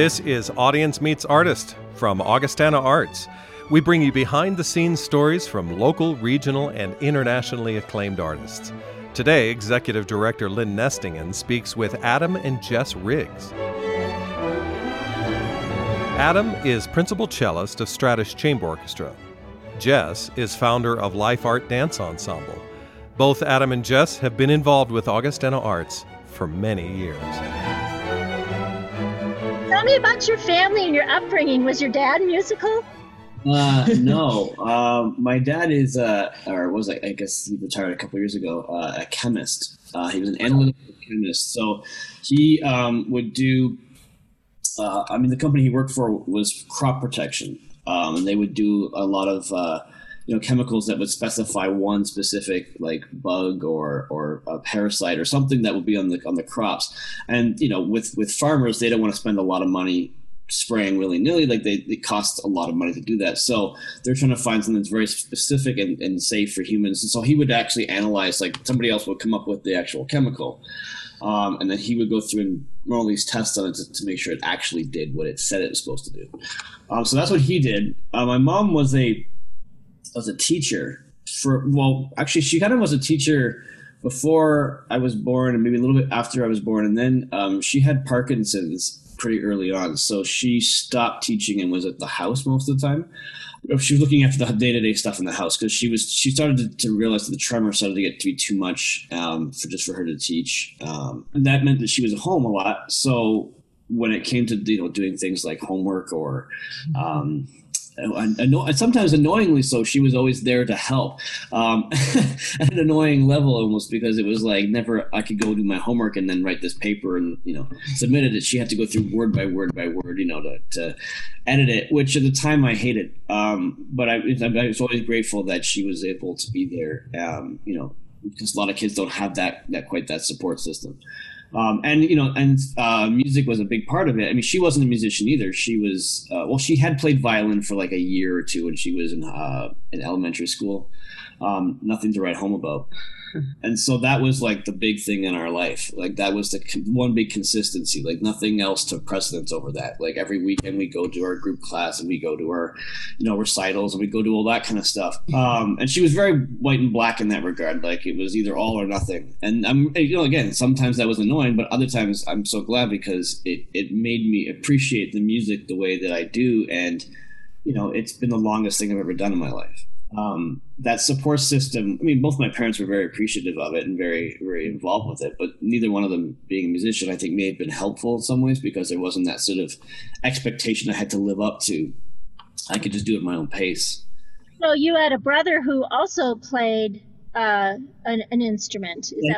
This is Audience Meets Artist from Augustana Arts. We bring you behind-the-scenes stories from local, regional, and internationally acclaimed artists. Today, Executive Director Lynn Nestingen speaks with Adam and Jess Riggs. Adam is principal cellist of Stratus Chamber Orchestra. Jess is founder of Life Art Dance Ensemble. Both Adam and Jess have been involved with Augustana Arts for many years. Tell me about your family and your upbringing. Was your dad musical? No. My dad is, I guess he retired a couple years ago, a chemist. He was an analytical chemist. So he would do, the company he worked for was crop protection. And they would do a lot of, chemicals that would specify one specific like bug or a parasite or something that would be on the crops. And, with farmers, they don't want to spend a lot of money spraying willy-nilly. Like it costs a lot of money to do that. So they're trying to find something that's very specific and safe for humans. And so he would actually analyze, like somebody else would come up with the actual chemical. And then he would go through and run all these tests on it to make sure it actually did what it said it was supposed to do. So that's what he did. My mom was a teacher she kind of was a teacher before I was born and maybe a little bit after I was born. And then she had Parkinson's pretty early on. So she stopped teaching and was at the house most of the time. She was looking after the day-to-day stuff in the house because she started to realize that the tremor started to get to be too much for her to teach. And that meant that she was at home a lot. So when it came to doing things like homework or and sometimes annoyingly so, she was always there to help at an annoying level almost, because it was like never I could go do my homework and then write this paper and submit it. She had to go through word by word by word to edit it, which at the time I hated, but I was always grateful that she was able to be there, because a lot of kids don't have that quite that support system. Music was a big part of it. I mean, she wasn't a musician either. She was, she had played violin for like a year or two when she was in elementary school. Nothing to write home about. And so that was like the big thing in our life. Like that was the one big consistency, like nothing else took precedence over that. Like every weekend we go to our group class and we go to our, recitals and we go to all that kind of stuff. And she was very white and black in that regard. Like it was either all or nothing. And I'm, again, sometimes that was annoying, but other times I'm so glad because it made me appreciate the music the way that I do. And, it's been the longest thing I've ever done in my life. That support system, both my parents were very appreciative of it and very, very involved with it, but neither one of them being a musician, I think may have been helpful in some ways because there wasn't that sort of expectation I had to live up to. I could just do it at my own pace. So you had a brother who also played an instrument. He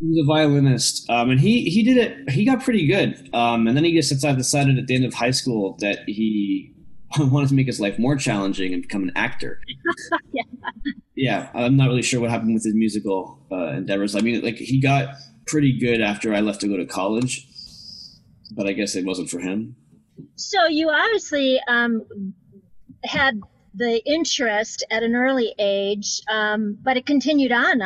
was a violinist, and he did it. He got pretty good. And then he just decided at the end of high school that he wanted to make his life more challenging and become an actor. Yeah, I'm not really sure what happened with his musical endeavors. He got pretty good after I left to go to college, but I guess it wasn't for him. So you obviously had the interest at an early age, but it continued on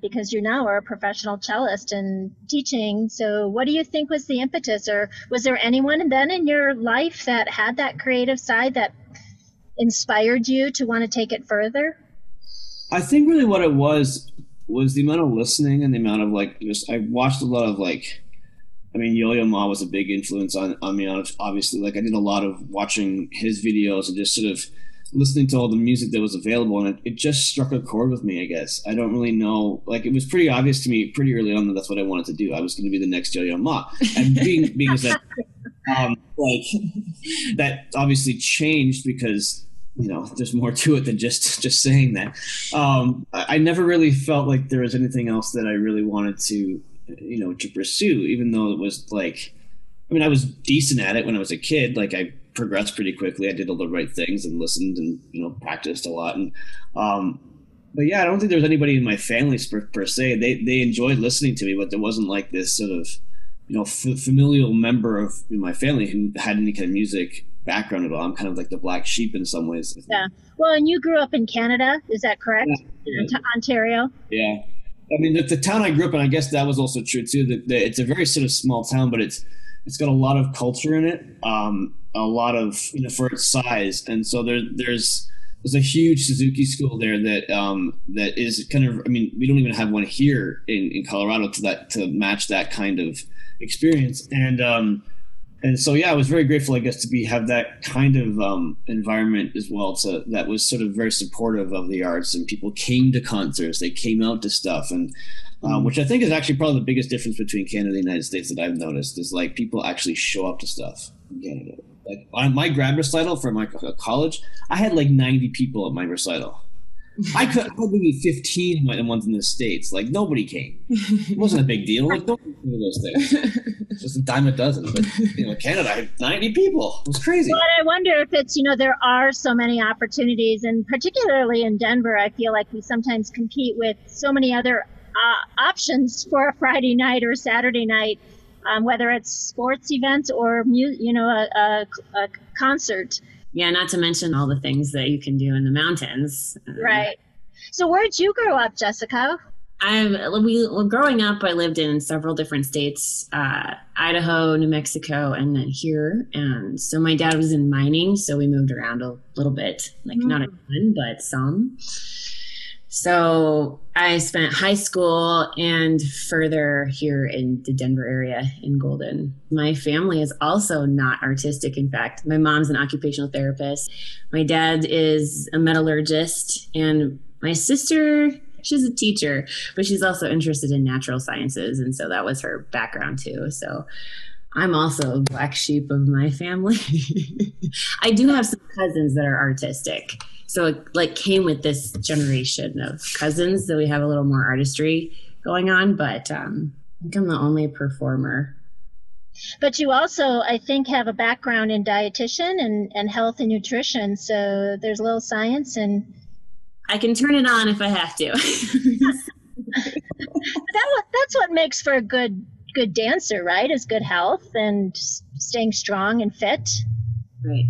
because you now are a professional cellist and teaching. So what do you think was the impetus, or was there anyone then in your life that had that creative side that inspired you to want to take it further? I think really what it was the amount of listening and the amount of I watched a lot of Yo-Yo Ma was a big influence on me. Obviously, I did a lot of watching his videos and just sort of listening to all the music that was available, and it just struck a chord with me, I guess. I don't really know. It was pretty obvious to me pretty early on that that's what I wanted to do. I was going to be the next Yo-Yo Ma. And being that, that obviously changed because, there's more to it than just saying that. I never really felt like there was anything else that I really wanted to, to pursue, even though it was I was decent at it when I was a kid. I progressed pretty quickly. I did all the right things and listened and practiced a lot, and but yeah, I don't think there was anybody in my family per se. They enjoyed listening to me, but there wasn't this sort of familial member of my family who had any kind of music background at all. I'm kind of like the black sheep in some ways. Yeah. Well, and you grew up in Canada, is that correct? Yeah. Ontario. Yeah. The town I grew up in, I guess that was also true too. That it's a very sort of small town, but it's It's got a lot of culture in it, a lot of, for its size. And so there's a huge Suzuki school there that that is kind of, we don't even have one here in Colorado to match that kind of experience. And so, I was very grateful, to have that kind of environment as well. So that was sort of very supportive of the arts, and people came to concerts, they came out to stuff, and which I think is actually probably the biggest difference between Canada and the United States that I've noticed is people actually show up to stuff in Canada. Like on my grad recital for my college, I had 90 people at my recital. I could maybe 15 went in ones in the States. Nobody came. It wasn't a big deal. Nobody did one of those things. It's just a dime a dozen. But Canada, I had 90 people. It was crazy. But I wonder if it's there are so many opportunities, and particularly in Denver, I feel like we sometimes compete with so many other options for a Friday night or Saturday night, whether it's sports events or a concert. Yeah, not to mention all the things that you can do in the mountains. Right. So where did you grow up, Jessica? Growing up, I lived in several different states, Idaho, New Mexico, and then here. And so my dad was in mining, so we moved around a little bit, not a ton, but some. So I spent high school and further here in the Denver area in Golden. My family is also not artistic. In fact, my mom's an occupational therapist. My dad is a metallurgist, and my sister, she's a teacher, but she's also interested in natural sciences. And so that was her background too. So I'm also a black sheep of my family. I do have some cousins that are artistic. So it came with this generation of cousins that we have a little more artistry going on, but I think I'm the only performer. But you also, I think, have a background in dietitian and health and nutrition. So there's a little science, and I can turn it on if I have to. That's what makes for a good dancer, right? Is good health and staying strong and fit.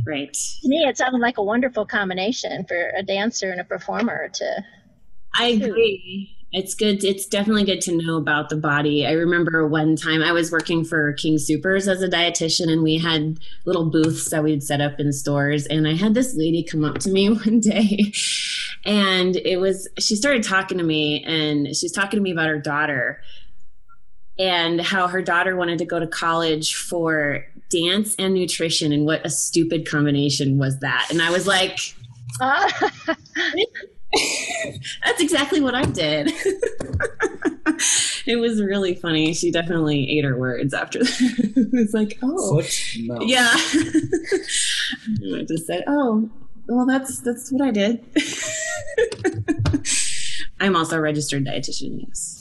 Right. To me, it sounded like a wonderful combination for a dancer and a performer to... I agree. It's good. It's definitely good to know about the body. I remember one time I was working for King Soopers as a dietitian, and we had little booths that we'd set up in stores. And I had this lady come up to me one day, and she started talking to me, and she's talking to me about her daughter and how her daughter wanted to go to college for dance and nutrition, and what a stupid combination was that. And I was like, that's exactly what I did. It was really funny. She definitely ate her words after that. It was like, oh, no. Yeah. I just said, oh, well, that's what I did. I'm also a registered dietitian, yes.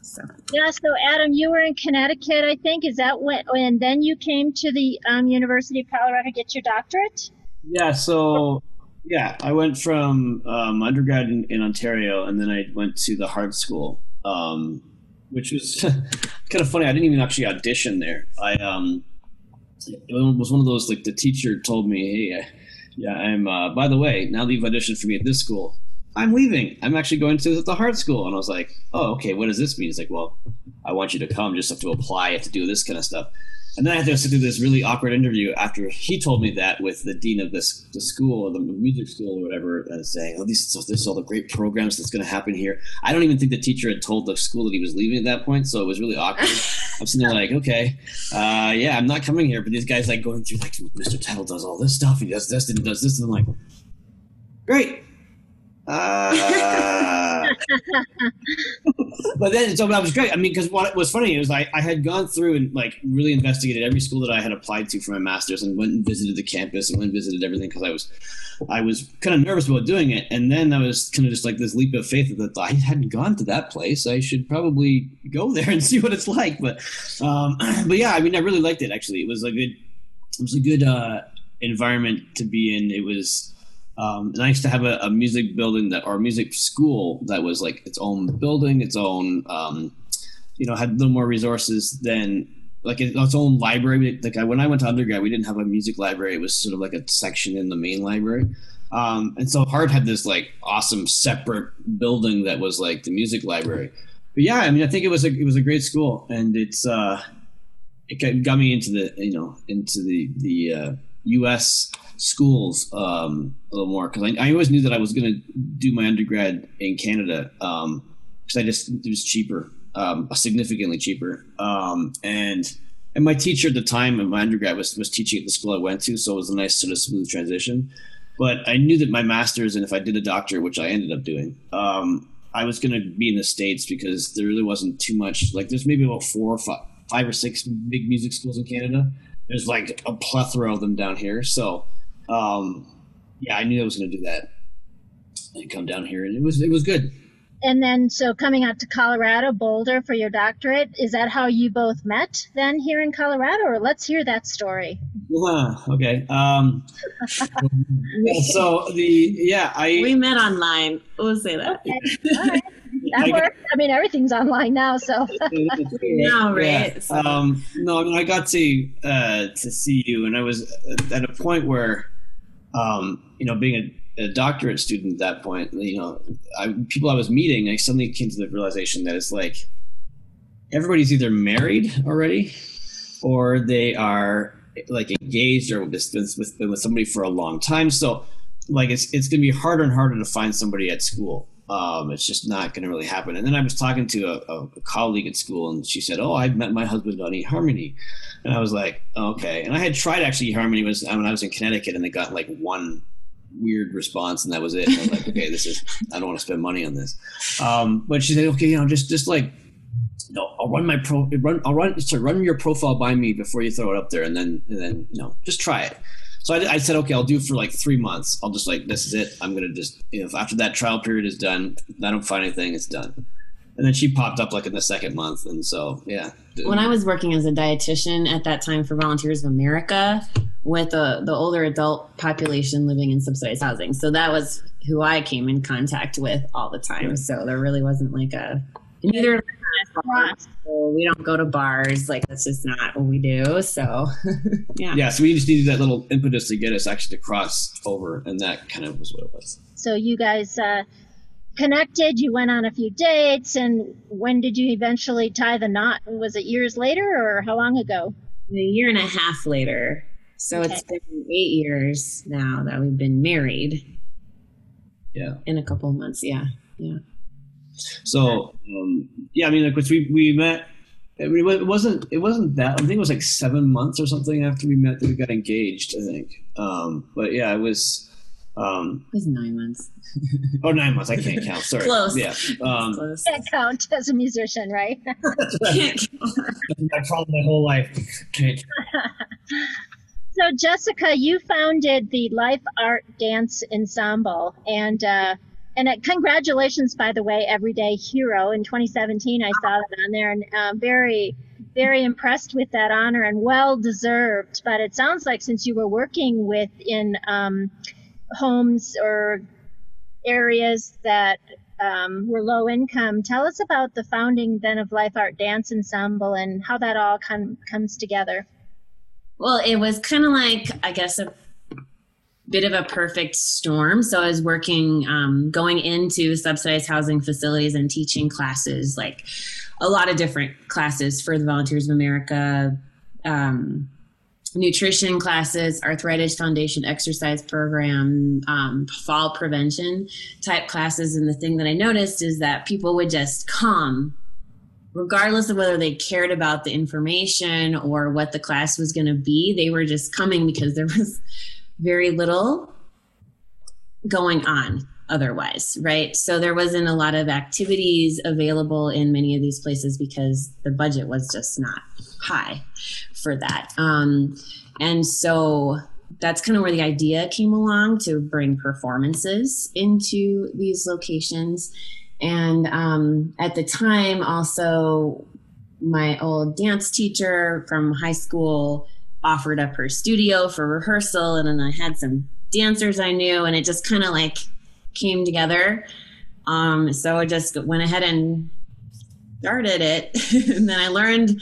So Adam, you were in Connecticut, I think. Is that when, and then you came to the University of Colorado to get your doctorate? I went from undergrad in Ontario, and then I went to the Hartt School, which was kind of funny. I didn't even actually audition there. It was one of those, the teacher told me, hey, I'm, by the way, now that you've auditioned for me at this school, I'm leaving. I'm actually going to the Hartt School. And I was like, oh, okay, what does this mean? He's like, well, I want you to come, just have to apply, have to do this kind of stuff. And then I had to do this really awkward interview after he told me that with the dean of the school, or the music school or whatever, saying, oh, this is all the great programs that's going to happen here. I don't even think the teacher had told the school that he was leaving at that point, so it was really awkward. I'm sitting there like, okay, I'm not coming here. But these guys going through, Mr. Tuttle does all this stuff, he does this and he does this. And I'm like, great. But then that was great. Because what was funny is I had gone through and really investigated every school that I had applied to for my master's, and went and visited the campus and went and visited everything, because I was kind of nervous about doing it. And then I was kind of just this leap of faith that I hadn't gone to that place, I should probably go there and see what it's like. But I really liked it, actually. It was a good environment to be in. It was nice to have a music building or music school that was its own building, its own, had a little more resources than its own library. When I went to undergrad, we didn't have a music library. It was sort of a section in the main library. And so Hartt had this awesome separate building that was the music library. But I think it was a great school, and it's, it got me into the, you know, into the U.S. schools a little more, because I always knew that I was going to do my undergrad in Canada, because it was cheaper, significantly cheaper. And my teacher at the time of my undergrad was teaching at the school I went to, so it was a nice sort of smooth transition. But I knew that my master's, and if I did a doctorate, which I ended up doing, I was going to be in the States, because there really wasn't too much. Like, there's maybe about five or six big music schools in Canada. There's like a plethora of them down here. So, yeah, I knew I was going to do that and come down here, and it was good. And then, so coming out to Colorado, Boulder for your doctorate, is that how you both met then here in Colorado? Or let's hear that story. Okay. We met online. We'll say that. Okay. All right. That worked. I mean, everything's online now, so. No, right? Yeah. I got to see you, and I was at a point where, being a doctorate student at that point, people I was meeting, I suddenly came to the realization that it's like everybody's either married already, or they are like engaged, or with somebody for a long time. So like it's going to be harder and harder to find somebody at school. It's just not going to really happen. And then I was talking to a colleague at school, and she said, "Oh, I met my husband on eHarmony," and I was like, "Okay." And I had tried actually eHarmony when I was in Connecticut, and they got like one weird response, and that was it. And I was like, okay, I don't want to spend money on this. But she said, okay, I'll run your profile by me before you throw it up there. And then, just try it. So I said, okay, I'll do it for like 3 months. I'll just like, this is it. I'm going to just, if after that trial period is done, I don't find anything, it's done. And then she popped up like in the second month. And so, yeah. When I was working as a dietitian at that time for Volunteers of America with the older adult population living in subsidized housing. So that was who I came in contact with all the time. So there really wasn't like neither of us, so we don't go to bars. Like, that's just not what we do. So, yeah. Yeah, so we just needed that little impetus to get us actually to cross over. And that kind of was what it was. So you guys... connected, you went on a few dates, and when did you eventually tie the knot? Was it years later, or how long ago? A year and a half later. So okay. It's been 8 years now that we've been married. Yeah. In a couple of months, yeah. Yeah. So, of course we met, it wasn't that, I think it was like 7 months or something after we met that we got engaged, I think. But yeah, it was 9 months. 9 months. I can't count. Sorry. Close. Yeah. Close. Can't count as a musician, right? That's my problem my whole life. So, Jessica, you founded the Life Art Dance Ensemble, and congratulations, by the way, Everyday Hero in 2017. I saw that on there, and very, very impressed with that honor, and well deserved. But it sounds like since you were working within homes or areas that were low income. Tell us about the founding then of Life Art Dance Ensemble and how that all comes together. Well, it was kind of like, I guess, a bit of a perfect storm. So I was working, going into subsidized housing facilities and teaching classes, like a lot of different classes for the Volunteers of America, nutrition classes, Arthritis Foundation exercise program, fall prevention type classes. And the thing that I noticed is that people would just come, regardless of whether they cared about the information or what the class was going to be. They were just coming because there was very little going on otherwise, right? So there wasn't a lot of activities available in many of these places because the budget was just not high for that. And so that's kind of where the idea came along to bring performances into these locations. And at the time also my old dance teacher from high school offered up her studio for rehearsal, and then I had some dancers I knew, and it just kind of like came together. So I just went ahead and started it. And then I learned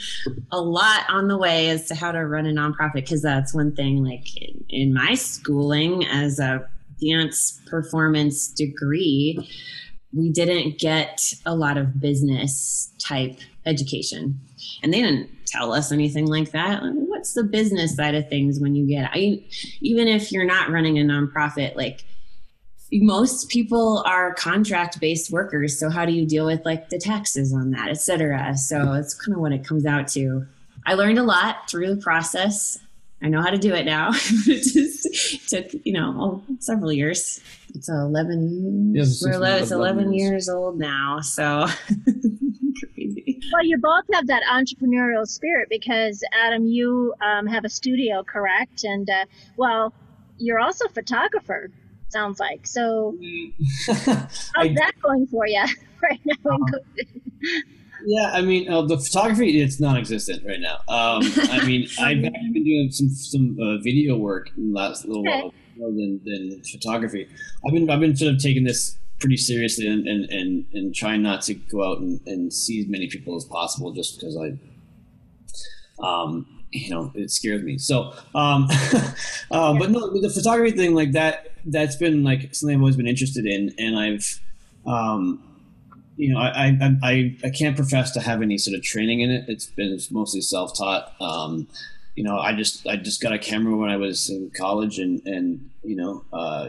a lot on the way as to how to run a nonprofit, because that's one thing, like in my schooling as a dance performance degree, we didn't get a lot of business type education, and they didn't tell us anything like that. Like, what's the business side of things when you get, even if you're not running a nonprofit, like most people are contract-based workers. So how do you deal with like the taxes on that, et cetera? So it's kind of what it comes out to. I learned a lot through the process. I know how to do it now. It just took, several years. It's 11, yes, it's 11 years old now. So crazy. Well, you both have that entrepreneurial spirit because, Adam, you have a studio, correct? And, you're also a photographer, sounds like. So how's that going for you right now? Yeah, the photography, it's non-existent right now. I've actually been doing some video work in the last little while more than photography. I've been sort of taking this pretty seriously and trying not to go out and see as many people as possible just because I, it scares me. So, but no, the photography thing like that's been like something I've always been interested in, and I've, I can't profess to have any sort of training in it. It's mostly self-taught. I just got a camera when I was in college and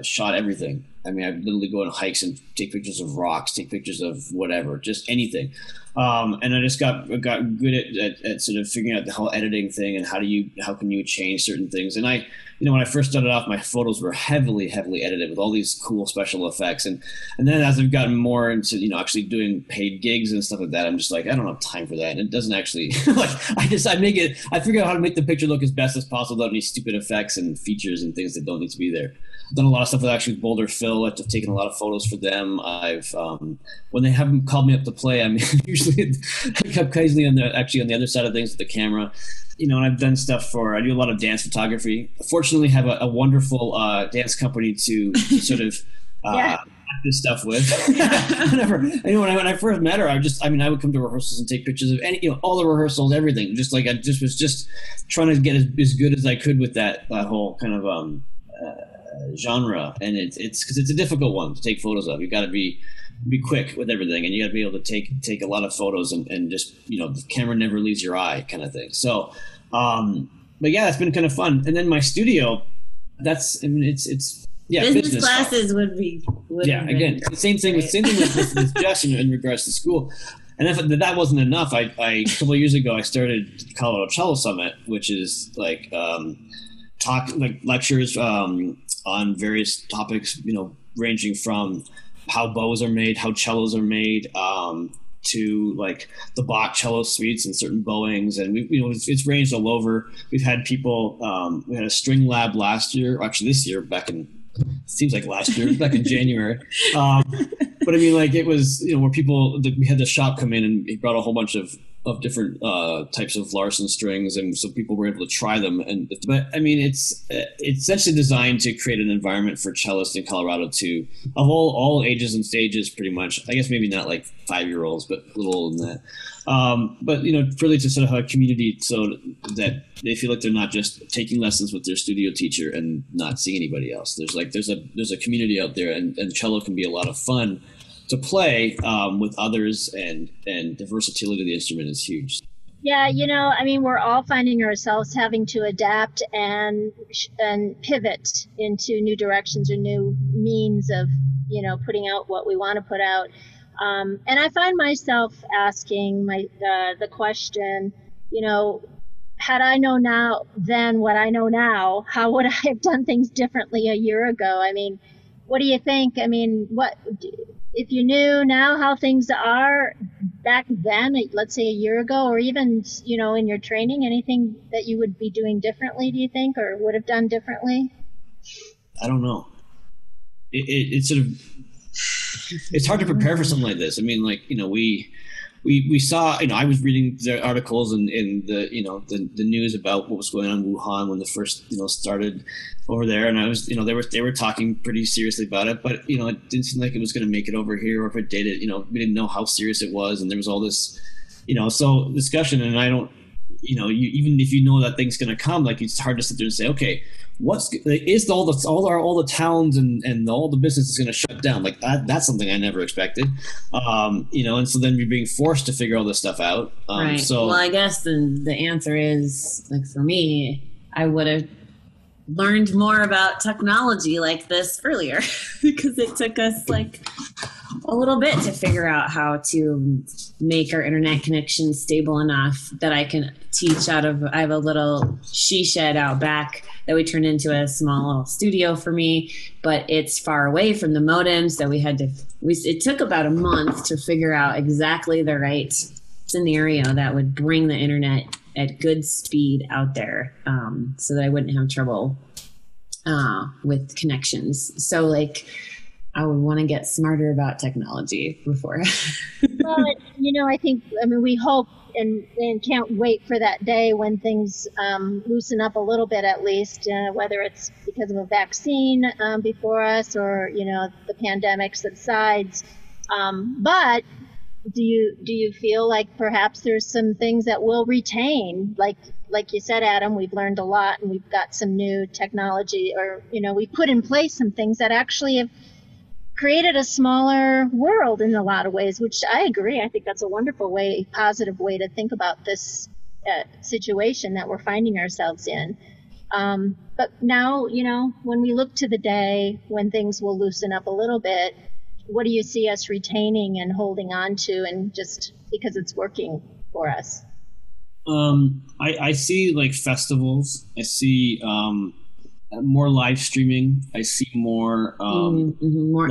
shot everything. I literally go on hikes and take pictures of rocks, take pictures of whatever, just anything. And I just got good at sort of figuring out the whole editing thing and how can you change certain things. And I, when I first started off, my photos were heavily, heavily edited with all these cool special effects. And then as I've gotten more into, actually doing paid gigs and stuff like that, I'm just like, I don't have time for that. And it doesn't actually, I figure out how to make the picture look as best as possible without any stupid effects and features and things that don't need to be there. I've done a lot of stuff with actually Boulder Phil. I've taken a lot of photos for them. I've when they haven't called me up to play, I'm usually on the other side of things with the camera. And I've done stuff I do a lot of dance photography. I fortunately have a wonderful dance company to sort of this stuff with. When I first met her, I would come to rehearsals and take pictures of all the rehearsals, everything. Just like I just was just trying to get as good as I could with that whole kind of genre, and it's because it's a difficult one to take photos of. You got to be quick with everything, and you got to be able to take a lot of photos and just the camera never leaves your eye kind of thing. So, but yeah, it's been kind of fun. And then my studio, business classes would be the same thing. Right. Same thing with Jess in regards to school. And if that wasn't enough, I a couple of years ago I started Colorado Cello Summit, which is like lectures on various topics, ranging from how bows are made, how cellos are made, to like the Bach cello suites and certain bowings. And it's ranged all over. We've had people, we had a string lab back in January. But it was, where people, we had the shop come in and he brought a whole bunch of different types of Larsen strings, and so people were able to try them. It's essentially designed to create an environment for cellists in Colorado of all ages and stages, pretty much. I guess maybe not like 5-year-olds, but a little older than that. Really to sort of have a community so that they feel like they're not just taking lessons with their studio teacher and not seeing anybody else. There's a community out there, and cello can be a lot of fun to play with others, and the versatility of the instrument is huge. Yeah, we're all finding ourselves having to adapt and pivot into new directions or new means of, putting out what we want to put out. And I find myself asking the question, had I known what I know now, how would I have done things differently a year ago? What do you think? If you knew now how things are back then, let's say a year ago, or even, in your training, anything that you would be doing differently, do you think, or would have done differently? I don't know. It's hard to prepare for something like this. We saw, I was reading the articles in the news about what was going on in Wuhan when the first, started over there. And I was, they were talking pretty seriously about it, but, it didn't seem like it was going to make it over here, or if it did it, we didn't know how serious it was. And there was all this, so discussion, and I don't, you know, you, even if you know that thing's going to come, like, it's hard to sit there and say, okay, all the towns and all the businesses going to shut down? Like, that's something I never expected. You know, and so then you're being forced to figure all this stuff out. Right. So, well, I guess the answer is, like, for me, I would have learned more about technology like this earlier because it took us like a little bit to figure out how to make our internet connection stable enough that I can teach out of. I have a little she shed out back that we turned into a small little studio for me, but it's far away from the modems that we had to. It took about a month to figure out exactly the right scenario that would bring the internet at good speed out there, so that I wouldn't have trouble with connections. So, like, I would want to get smarter about technology before. Well, we hope and can't wait for that day when things loosen up a little bit, at least, whether it's because of a vaccine before us or, you know, the pandemic subsides. But do you feel like perhaps there's some things that we'll retain? Like you said, Adam, we've learned a lot and we've got some new technology, or, you know, we put in place some things that actually have created a smaller world in a lot of ways, which I agree. I think that's a wonderful way, positive way to think about this situation that we're finding ourselves in. But now, you know, when we look to the day when things will loosen up a little bit, what do you see us retaining and holding on to, and just because it's working for us? I see, like, festivals. I see more live streaming. I see more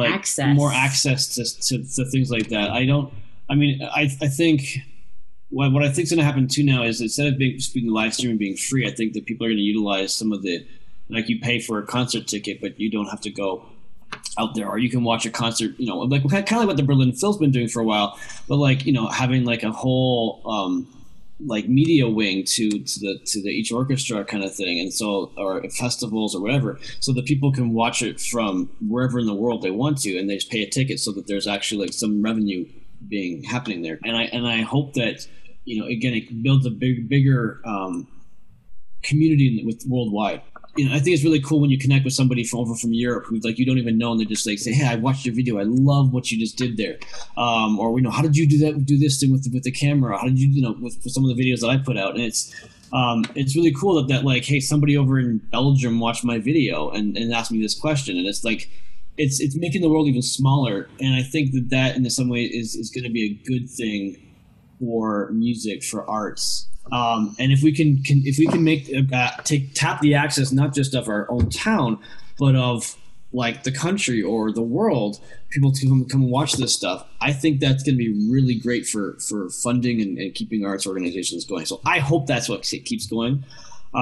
access to things like that. I think what I think is going to happen too now is, instead of being live streaming being free, I think that people are going to utilize some of the, like, you pay for a concert ticket, but you don't have to go out there, or you can watch a concert, you know, like kind of like what the Berlin Phil's been doing for a while, but, like, you know, having like a whole like media wing to the each orchestra kind of thing, and so, or festivals or whatever, so that people can watch it from wherever in the world they want to, and they just pay a ticket, so that there's actually, like, some revenue being happening there. And I hope that, you know, again, it builds a bigger community with worldwide. You know, I think it's really cool when you connect with somebody from Europe who, like, you don't even know, and they just, like, say, "Hey, I watched your video. I love what you just did there," or, you know, "How did you do that? Do this thing with the camera? How did you, you know, with some of the videos that I put out?" And it's really cool that like, hey, somebody over in Belgium watched my video and asked me this question, and it's like, it's making the world even smaller, and I think that in some way is going to be a good thing for music, for arts. And if we can make tap the access, not just of our own town, but of, like, the country or the world, people to come and watch this stuff, I think that's going to be really great for funding and keeping arts organizations going. So I hope that's what keeps going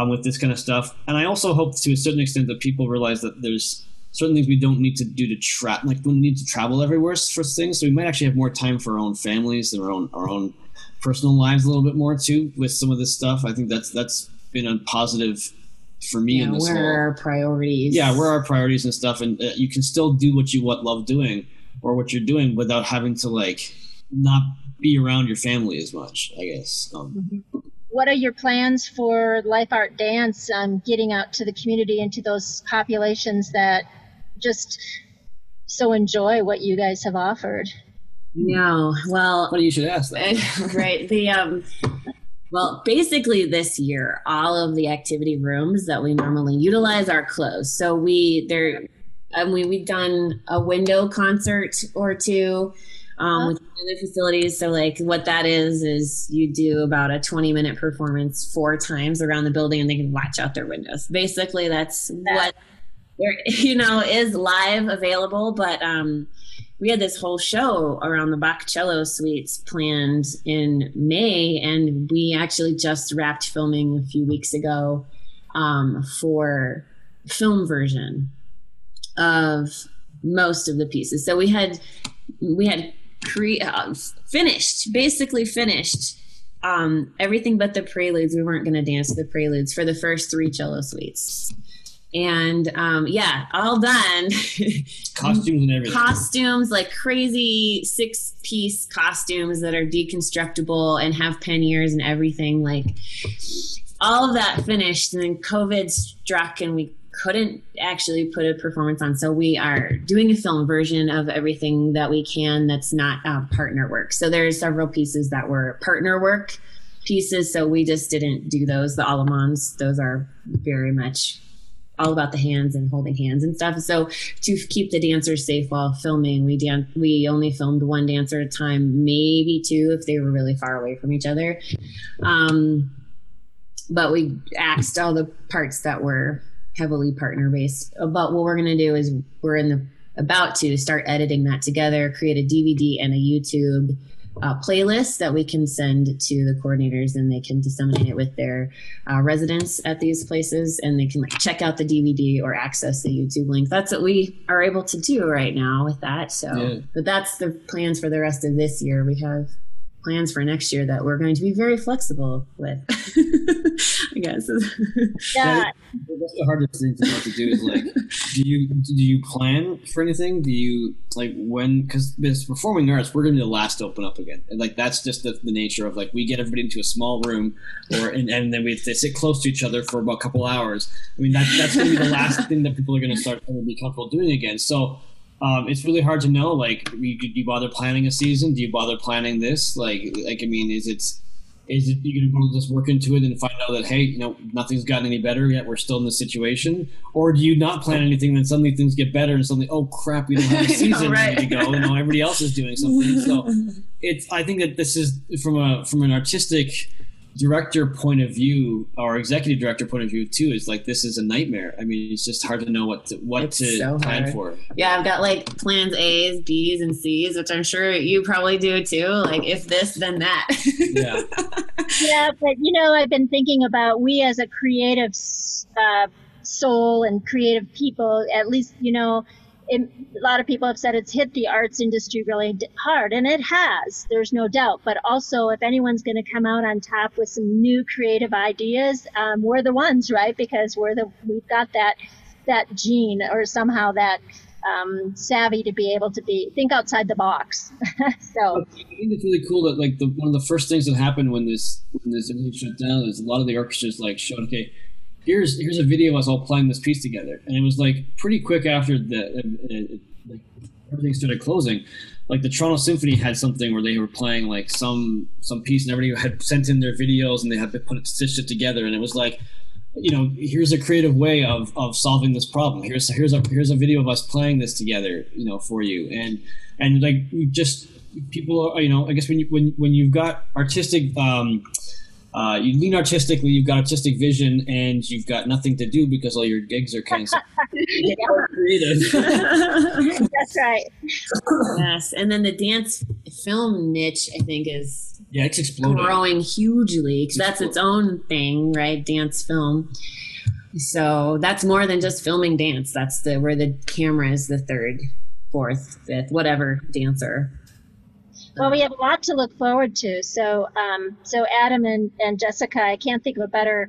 with this kind of stuff. And I also hope, to a certain extent, that people realize that there's certain things we don't need to do to travel. Like, we don't need to travel everywhere for things. So we might actually have more time for our own families and our own personal lives a little bit more too with some of this stuff. I think that's been a positive for me in this whole. Yeah, where are our priorities? Yeah, where are our priorities and stuff? And you can still do what you love doing or what you're doing without having to, like, not be around your family as much, I guess. What are your plans for Life Art Dance, getting out to the community and to those populations that just so enjoy what you guys have offered? No, well, what do you should ask that. Right. Well, basically this year, all of the activity rooms that we normally utilize are closed. So we've done a window concert or two with other facilities. So, like, what that is you do about a 20-minute performance 4 times around the building, and they can watch out their windows. Basically, that's what there, you know, is live available, but we had this whole show around the Bach Cello Suites planned in May, and we actually just wrapped filming a few weeks ago for film version of most of the pieces. So we had basically finished everything but the preludes. We weren't going to dance the preludes for the first 3 cello suites. And yeah, all done. Costumes and everything. Costumes, like crazy 6-piece costumes that are deconstructible and have panniers and everything. Like all of that finished, and then COVID struck and we couldn't actually put a performance on. So we are doing a film version of everything that we can that's not partner work. So there's several pieces that were partner work pieces. So we just didn't do those. The Alamans, those are very much all about the hands and holding hands and stuff. So to keep the dancers safe while filming, we only filmed one dancer at a time, maybe two if they were really far away from each other. But we axed all the parts that were heavily partner based. But what we're going to do is we're about to start editing that together, create a DVD and a YouTube playlist that we can send to the coordinators, and they can disseminate it with their residents at these places, and they can like check out the DVD or access the YouTube link. That's what we are able to do right now with that. So, yeah. But that's the plans for the rest of this year. We have plans for next year that we're going to be very flexible with. I guess. Yeah. That's the hardest thing to do is like, do you plan for anything? Do you like when, because as performing arts, we're going to be the last to open up again. And like, that's just the nature of like, we get everybody into a small room and then they sit close to each other for about a couple hours. I mean, that's going to be the last thing that people are going to start to be comfortable doing again. So it's really hard to know, like, do you bother planning a season? Do you bother planning this? Like I mean, is it you're going to just work into it and find out that, hey, you know, nothing's gotten any better yet, we're still in this situation? Or do you not plan anything and then suddenly things get better and suddenly, oh, crap, we don't have a season ready to go. You know, everybody else is doing something. So it's, I think that this is from an artistic director point of view or executive director point of view too, is like, this is a nightmare. I mean, it's just hard to know what to plan for. Yeah, I've got like plans A's, B's, and C's, which I'm sure you probably do too. Like, if this, then that. Yeah. Yeah, but you know, I've been thinking about we as a creative soul and creative people, at least, you know, a lot of people have said it's hit the arts industry really hard, and it has, there's no doubt. But also, if anyone's going to come out on top with some new creative ideas, we're the ones, right? Because we've got that gene or somehow that savvy to be able to think outside the box. So I think it's really cool that like one of the first things that happened when this event shut down is a lot of the orchestras like showed, okay, Here's a video of us all playing this piece together. And it was like pretty quick after like everything started closing. Like the Toronto Symphony had something where they were playing like some piece, and everybody had sent in their videos and they had to stitched it together. And it was like, you know, here's a creative way of solving this problem. Here's a video of us playing this together, you know, for you. And like you just people are, you know, I guess when you've got artistic you lean artistically, you've got artistic vision, and you've got nothing to do because all your gigs are canceled. That's right. Yes, and then the dance film niche, I think, is it's exploding, growing hugely. Because that's its own thing, right? Dance film. So that's more than just filming dance. That's where the camera is the third, fourth, fifth, whatever dancer. Well, we have a lot to look forward to. So, so Adam and Jessica, I can't think of a better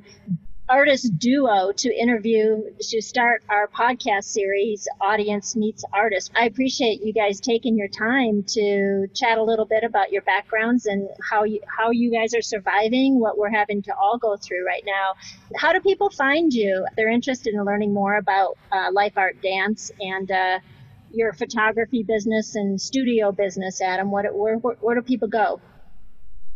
artist duo to interview to start our podcast series, Audience Meets Artist. I appreciate you guys taking your time to chat a little bit about your backgrounds and how you guys are surviving what we're having to all go through right now. How do people find you? They're interested in learning more about Life Art Dance and your photography business and studio business, Adam. Where do people go?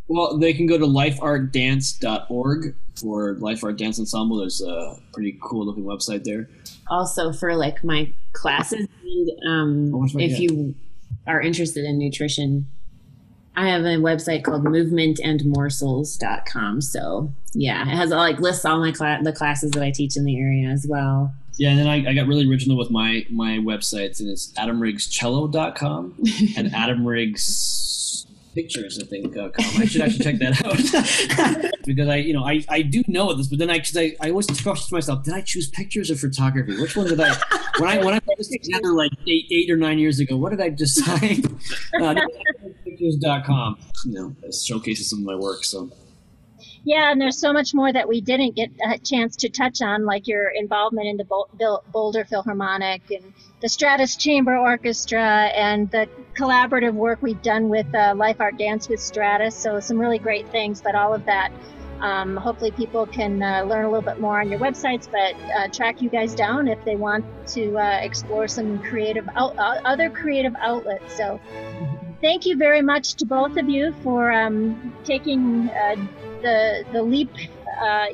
Well, they can go to lifeartdance.org for Life Art Dance Ensemble. There's a pretty cool looking website there. Also for like my classes, and if you are interested in nutrition, I have a website called movementandmorsels.com. So yeah, it has all like lists all my the classes that I teach in the area as well. Yeah, and then I got really original with my websites, and it's adamriggscello.com and adamriggspictures, I think, .com. I should actually check that out because I do know this, but then I always question myself: did I choose pictures or photography? Which one did I? When I put this together like eight or 9 years ago, what did I decide? Adamriggspictures.com, you know, showcases some of my work. So. Yeah, and there's so much more that we didn't get a chance to touch on, like your involvement in the Boulder Philharmonic and the Stratus Chamber Orchestra and the collaborative work we've done with Life Art Dance with Stratus. So some really great things, but all of that, hopefully people can learn a little bit more on your websites, but track you guys down if they want to explore some creative other creative outlets. So thank you very much to both of you for taking the leap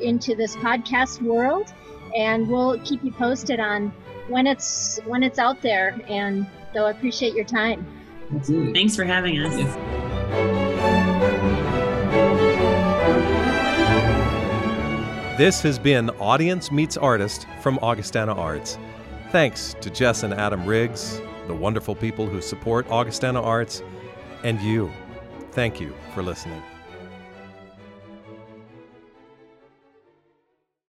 into this podcast world, and we'll keep you posted on when it's out there. And so I appreciate your time. Absolutely. Thanks for having us. Yeah. This has been Audience Meets Artist from Augustana Arts. Thanks to Jess and Adam Riggs, the wonderful people who support Augustana Arts, and you. Thank you for listening.